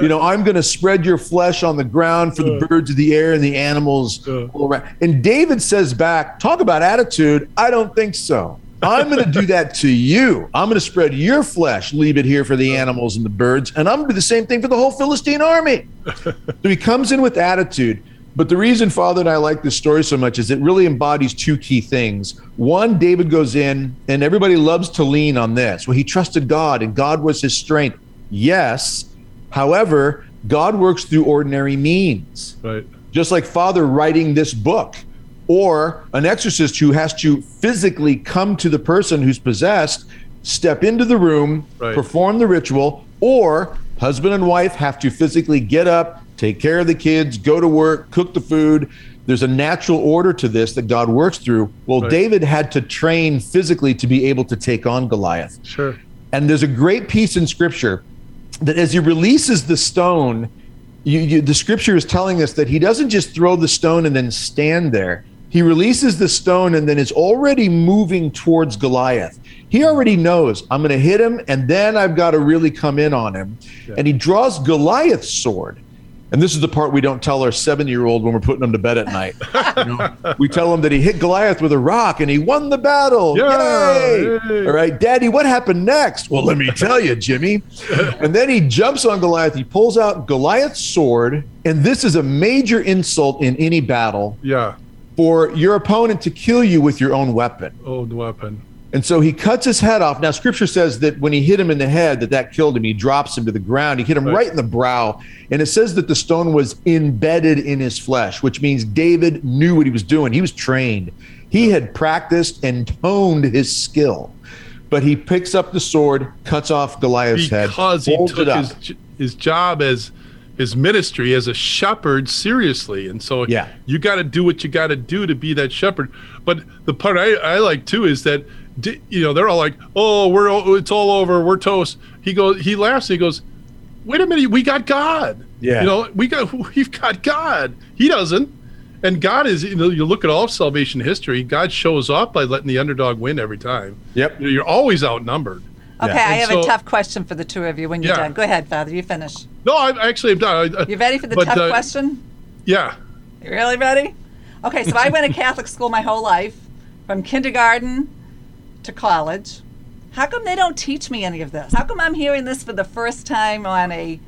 You know, I'm going to spread your flesh on the ground for the birds of the air and the animals all around." And David says back, talk about attitude, "I don't think so. I'm going to do that to you. I'm going to spread your flesh, leave it here for the animals and the birds, and I'm going to do the same thing for the whole Philistine army." So he comes in with attitude. But the reason, Father, and I like this story so much is it really embodies two key things. One, David goes in, and everybody loves to lean on this. Well, he trusted God, and God was his strength. Yes. However, God works through ordinary means. Right. Just like Father writing this book, or an exorcist who has to physically come to the person who's possessed, step into the room, right. perform the ritual, or husband and wife have to physically get up, take care of the kids, go to work, cook the food. There's a natural order to this that God works through. Well, right. David had to train physically to be able to take on Goliath. Sure. And there's a great piece in Scripture that as he releases the stone, you, you, the Scripture is telling us that he doesn't just throw the stone and then stand there. He releases the stone and then is already moving towards Goliath. He already knows, I'm going to hit him, and then I've got to really come in on him. Yeah. And he draws Goliath's sword. And this is the part we don't tell our seven-year-old when we're putting him to bed at night. You know, we tell him that he hit Goliath with a rock and he won the battle. Yay! Yay! All right, Daddy, what happened next? Well, let me tell you, Jimmy. And then he jumps on Goliath. He pulls out Goliath's sword. And this is a major insult in any battle. Yeah. For your opponent to kill you with your own weapon. Old weapon. And so he cuts his head off. Now, Scripture says that when he hit him in the head, that that killed him. He drops him to the ground. He hit him right, right in the brow. And it says that the stone was embedded in his flesh, which means David knew what he was doing. He was trained. He had practiced and honed his skill. But he picks up the sword, cuts off Goliath's head. Because he took his, his job as his ministry as a shepherd seriously. And so yeah. you got to do what you got to do to be that shepherd. But the part I, I like, too, is that, you know, they're all like, "Oh, we're it's all over. We're toast." He goes, he laughs. And he goes, "Wait a minute, we got God. Yeah, you know, we got we've got God. He doesn't." And God is, you know, you look at all of salvation history. God shows up by letting the underdog win every time. Yep, you know, you're always outnumbered. Okay, yeah. I have so, a tough question for the two of you when you're yeah. done. Go ahead, Father. You finish. No, I actually am done. I, you ready for the but, tough uh, question? Yeah. You really ready? Okay, so I went to Catholic school my whole life, from kindergarten to college. How come they don't teach me any of this? How come I'm hearing this for the first time on a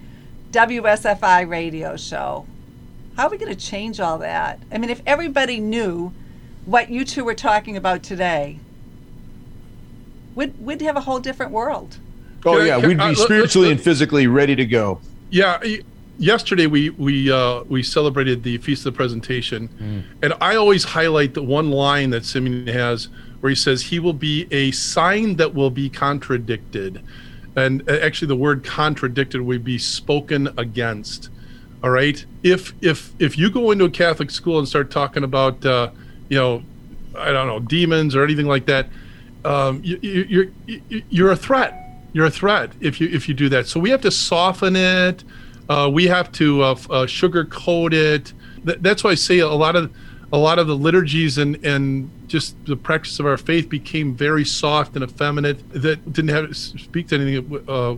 W S F I radio show? How are we going to change all that? I mean, if everybody knew what you two were talking about today, we'd, we'd have a whole different world. Oh, yeah. We'd be spiritually and physically ready to go. Yeah. Yesterday, we we uh, we celebrated the Feast of the Presentation. Mm. And I always highlight the one line that Simeon has, where he says he will be a sign that will be contradicted. And actually the word contradicted would be spoken against. All right. If if if you go into a Catholic school and start talking about, uh, you know, I don't know, demons or anything like that, um, you, you, you're you're a threat. You're a threat if you if you do that. So we have to soften it. Uh, we have to uh, uh, sugarcoat it. Th- that's why I say a lot of a lot of the liturgies and and just the practice of our faith became very soft and effeminate, that didn't have to speak to anything uh,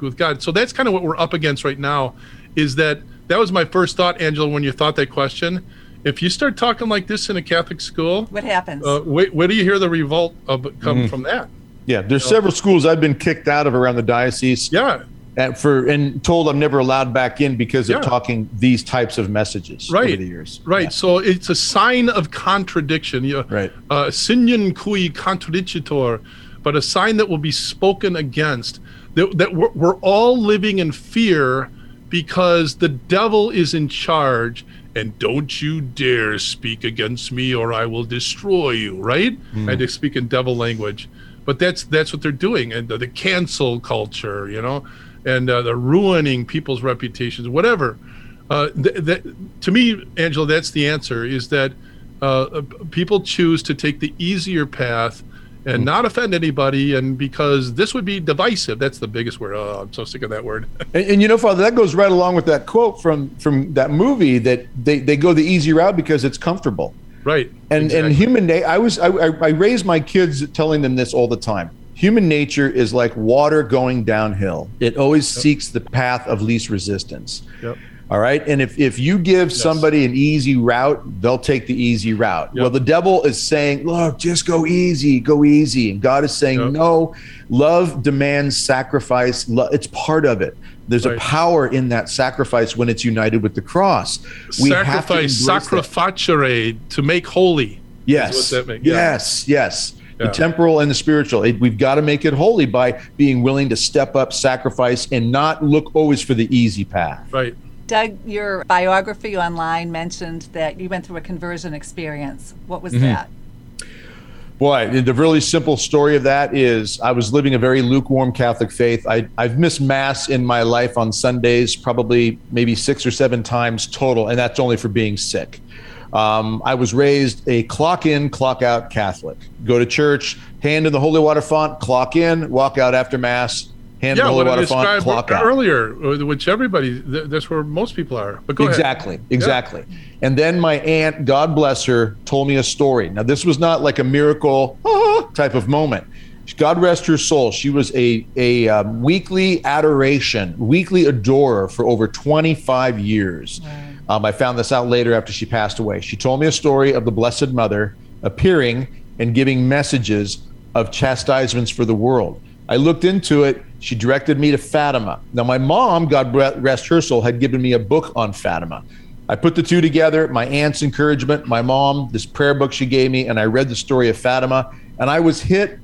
with God. So that's kind of what we're up against right now, is that that was my first thought, Angela, when you thought that question. If you start talking like this in a Catholic school, what happens? Uh, wait, where do you hear the revolt of, come mm-hmm. from that? Yeah, there's so, several schools I've been kicked out of around the diocese. Yeah. At, for and told I'm never allowed back in because yeah. of talking these types of messages right. over the years. Right. Yeah. So it's a sign of contradiction. You know, right. Uh, Signin cui contradicitor, but a sign that will be spoken against. That, that we're, we're all living in fear because the devil is in charge. And don't you dare speak against me, or I will destroy you. Right? Mm. And they speak in devil language. But that's that's what they're doing, and the, the cancel culture, you know, and uh, the ruining people's reputations, whatever. Uh, th- that, to me, Angela, that's the answer, is that uh, people choose to take the easier path and mm-hmm. not offend anybody, and because this would be divisive. That's the biggest word. Oh, I'm so sick of that word. and, and, you know, Father, that goes right along with that quote from, from that movie, that they, they go the easy route because it's comfortable. Right. And exactly. and human na- I was I, I raised my kids telling them this all the time. Human nature is like water going downhill. It always yep. seeks the path of least resistance. Yep. All right. And if, if you give yes. somebody an easy route, they'll take the easy route. Yep. Well, the devil is saying, look, just go easy, go easy. And God is saying, yep. no, love demands sacrifice. It's part of it. There's right. a power in that sacrifice when it's united with the cross. We sacrifice, have to sacrificere, that. To make holy. Yes, that yeah. yes, yes. Yeah. The temporal and the spiritual. It, we've got to make it holy by being willing to step up, sacrifice, and not look always for the easy path. Right. Doug, your biography online mentioned that you went through a conversion experience. What was mm-hmm. that? Boy, the really simple story of that is I was living a very lukewarm Catholic faith. I, I've missed Mass in my life on Sundays, probably maybe six or seven times total, and that's only for being sick. Um, I was raised a clock-in, clock-out Catholic. Go to church, hand in the holy water font, clock in, walk out after Mass, hand yeah, in the holy water font, clock out. Earlier, which everybody, that's where most people are. But go exactly, ahead. exactly. Yeah. And then my aunt, God bless her, told me a story. Now, this was not like a miracle ah, type of moment. God rest her soul. She was a, a um, weekly adoration, weekly adorer for over twenty-five years. Wow. Um, I found this out later after she passed away. She told me a story of the Blessed Mother appearing and giving messages of chastisements for the world. I looked into it. She directed me to Fatima. Now, my mom, God rest her soul, had given me a book on Fatima. I put the two together, my aunt's encouragement, my mom, this prayer book she gave me, and I read the story of Fatima, and I was hit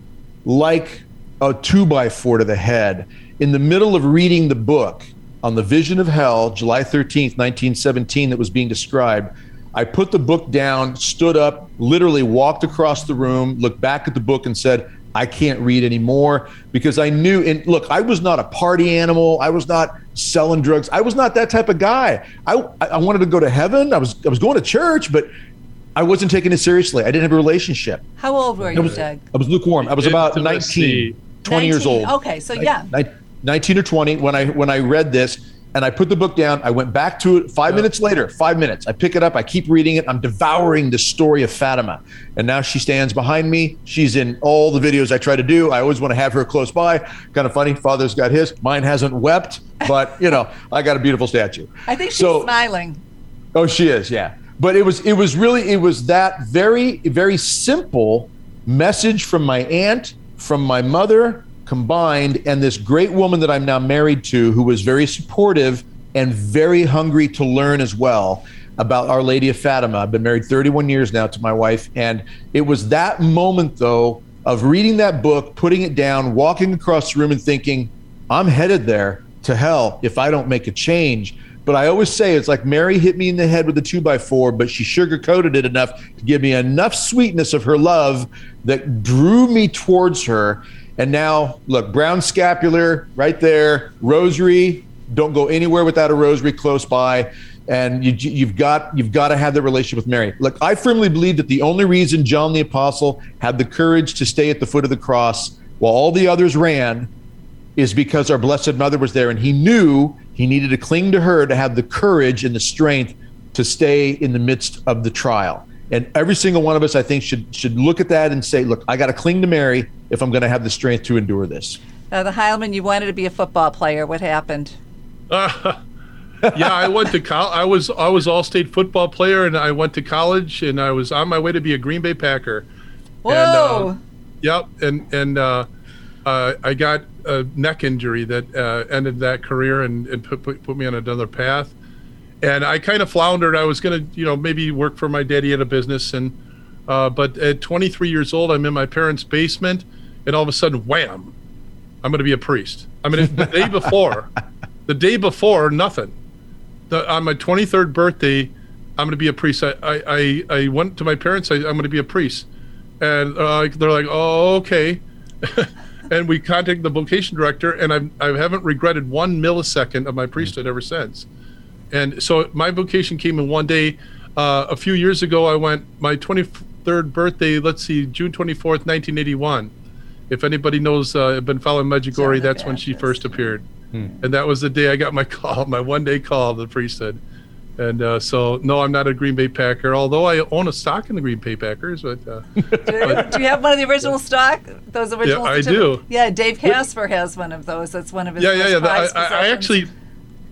like a two by four to the head. In the middle of reading the book on the vision of hell, July thirteenth, nineteen seventeen, that was being described, I put the book down, stood up, literally walked across the room, looked back at the book and said, I can't read anymore, because I knew, and look, I was not a party animal. I was not selling drugs. I was not that type of guy. I I wanted to go to heaven. I was I was going to church, but I wasn't taking it seriously. I didn't have a relationship. How old were you, I was, Doug? I was lukewarm. I was about nineteen, twenty nineteen, years old. Okay, so yeah. nineteen or twenty when I when I read this, and I put the book down. I went back to it five yeah. minutes later, five minutes. I pick it up. I keep reading it. I'm devouring the story of Fatima. And now she stands behind me. She's in all the videos I try to do. I always want to have her close by. Kind of funny. Father's got his. Mine hasn't wept. But, you know, I got a beautiful statue. I think she's so, smiling. Oh, she is. Yeah. But it was it was really it was that very, very simple message from my aunt, from my mother, combined, and this great woman that I'm now married to, who was very supportive and very hungry to learn as well about Our Lady of Fatima. I've been married thirty-one years now to my wife, and it was that moment, though, of reading that book, putting it down, walking across the room and thinking, I'm headed there to hell if I don't make a change. But I always say it's like Mary hit me in the head with a two by four, but she sugar-coated it enough to give me enough sweetness of her love that drew me towards her. And now, look, brown scapular right there, rosary. Don't go anywhere without a rosary close by. And you, you've got you've got to have the relationship with Mary. Look, I firmly believe that the only reason John the Apostle had the courage to stay at the foot of the cross while all the others ran is because our Blessed Mother was there. And he knew he needed to cling to her to have the courage and the strength to stay in the midst of the trial. And every single one of us, I think, should should look at that and say, look, I got to cling to Mary if I'm going to have the strength to endure this. Uh, the Heilman, you wanted to be a football player. What happened? Uh, yeah, I went to college. I was I was all-state football player, and I went to college, and I was on my way to be a Green Bay Packer. Whoa! And, uh, yep, and and uh, uh, I got a neck injury that uh, ended that career and, and put, put me on another path. And I kind of floundered. I was going to, you know, maybe work for my daddy at a business. And uh, but at twenty-three years old, I'm in my parents' basement, and all of a sudden, wham, I'm going to be a priest. I mean, the day before, the day before, nothing. The, on my twenty-third birthday, I'm going to be a priest. I, I, I, I went to my parents. I, I'm going to be a priest. And uh, they're like, oh, okay. And we contacted the vocation director, and I've, I haven't regretted one millisecond of my priesthood ever since. And so my vocation came in one day. Uh, a few years ago, I went, my twenty-third birthday, let's see, June twenty-fourth, nineteen eighty-one. If anybody knows, uh, I've been following Medjugorje, that's when she first appeared. Hmm. And that was the day I got my call, my one-day call to the priesthood. And uh, so, no, I'm not a Green Bay Packer, although I own a stock in the Green Bay Packers. But, uh, do, but do you have one of the original yeah. stock? Those original? Yeah, I do. Yeah, Dave Casper has one of those. That's one of his yeah, most yeah, yeah. prized I, I, I actually,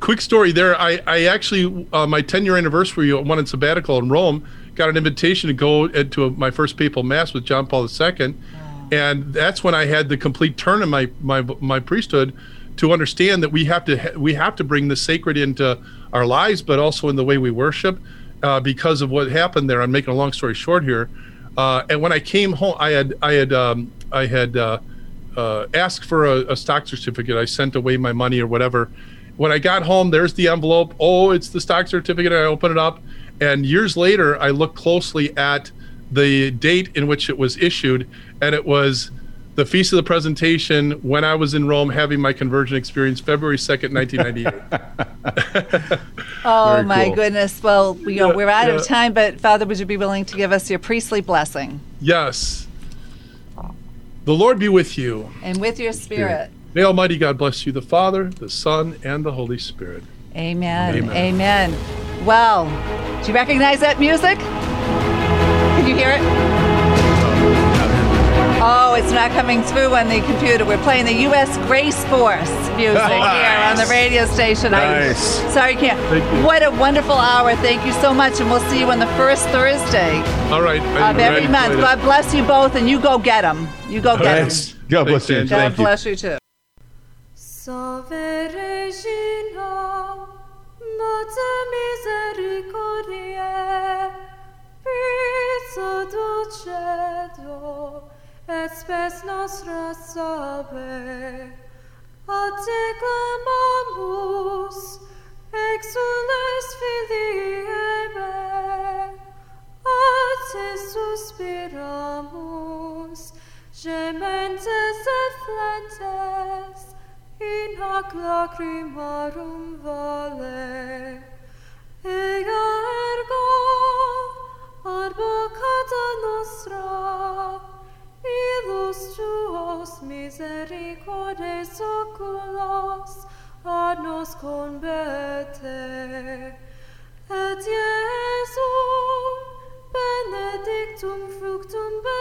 quick story there, I, I actually, uh, my ten-year anniversary, I went on sabbatical in Rome, got an invitation to go to a, my first papal mass with John Paul the Second. Wow. And that's when I had the complete turn in my, my, my priesthood, to understand that we have to we have to bring the sacred into our lives, but also in the way we worship, uh, because of what happened there. I'm making a long story short here. Uh, and when I came home, I had I had um, I had uh, uh, asked for a, a stock certificate. I sent away my money or whatever. When I got home, there's the envelope. Oh, it's the stock certificate. I open it up, and years later, I looked closely at the date in which it was issued, and it was the Feast of the Presentation, when I was in Rome having my conversion experience, February second, nineteen ninety-eight. Oh, Very my cool. goodness. Well, we are, yeah, we're out yeah. of time, but Father, would you be willing to give us your priestly blessing? Yes. The Lord be with you. And with your spirit. May Almighty God bless you, the Father, the Son, and the Holy Spirit. Amen. Amen. Amen. Well, do you recognize that music? Can you hear it? Oh, it's not coming through on the computer. We're playing the U S Grace Force music oh, nice. here on the radio station. Nice. I, sorry, can't. What a wonderful hour. Thank you so much, and we'll see you on the first Thursday All right. of every right. month. God bless you both, and you go get them. You go All get right. them. God bless you. God Thank bless you, you too. Salve Regina, Mater Misericordiae, Pizzo Dulcedo, et spes nostra salve, a te clamamus, exules filii meae, a te suspiramus, gementes et flentes, in hac lacrimarum vale. Ega ergo, advocata nostra, Ilus tuos misericordes oculos ad nos converte, et Iesum benedictum fructum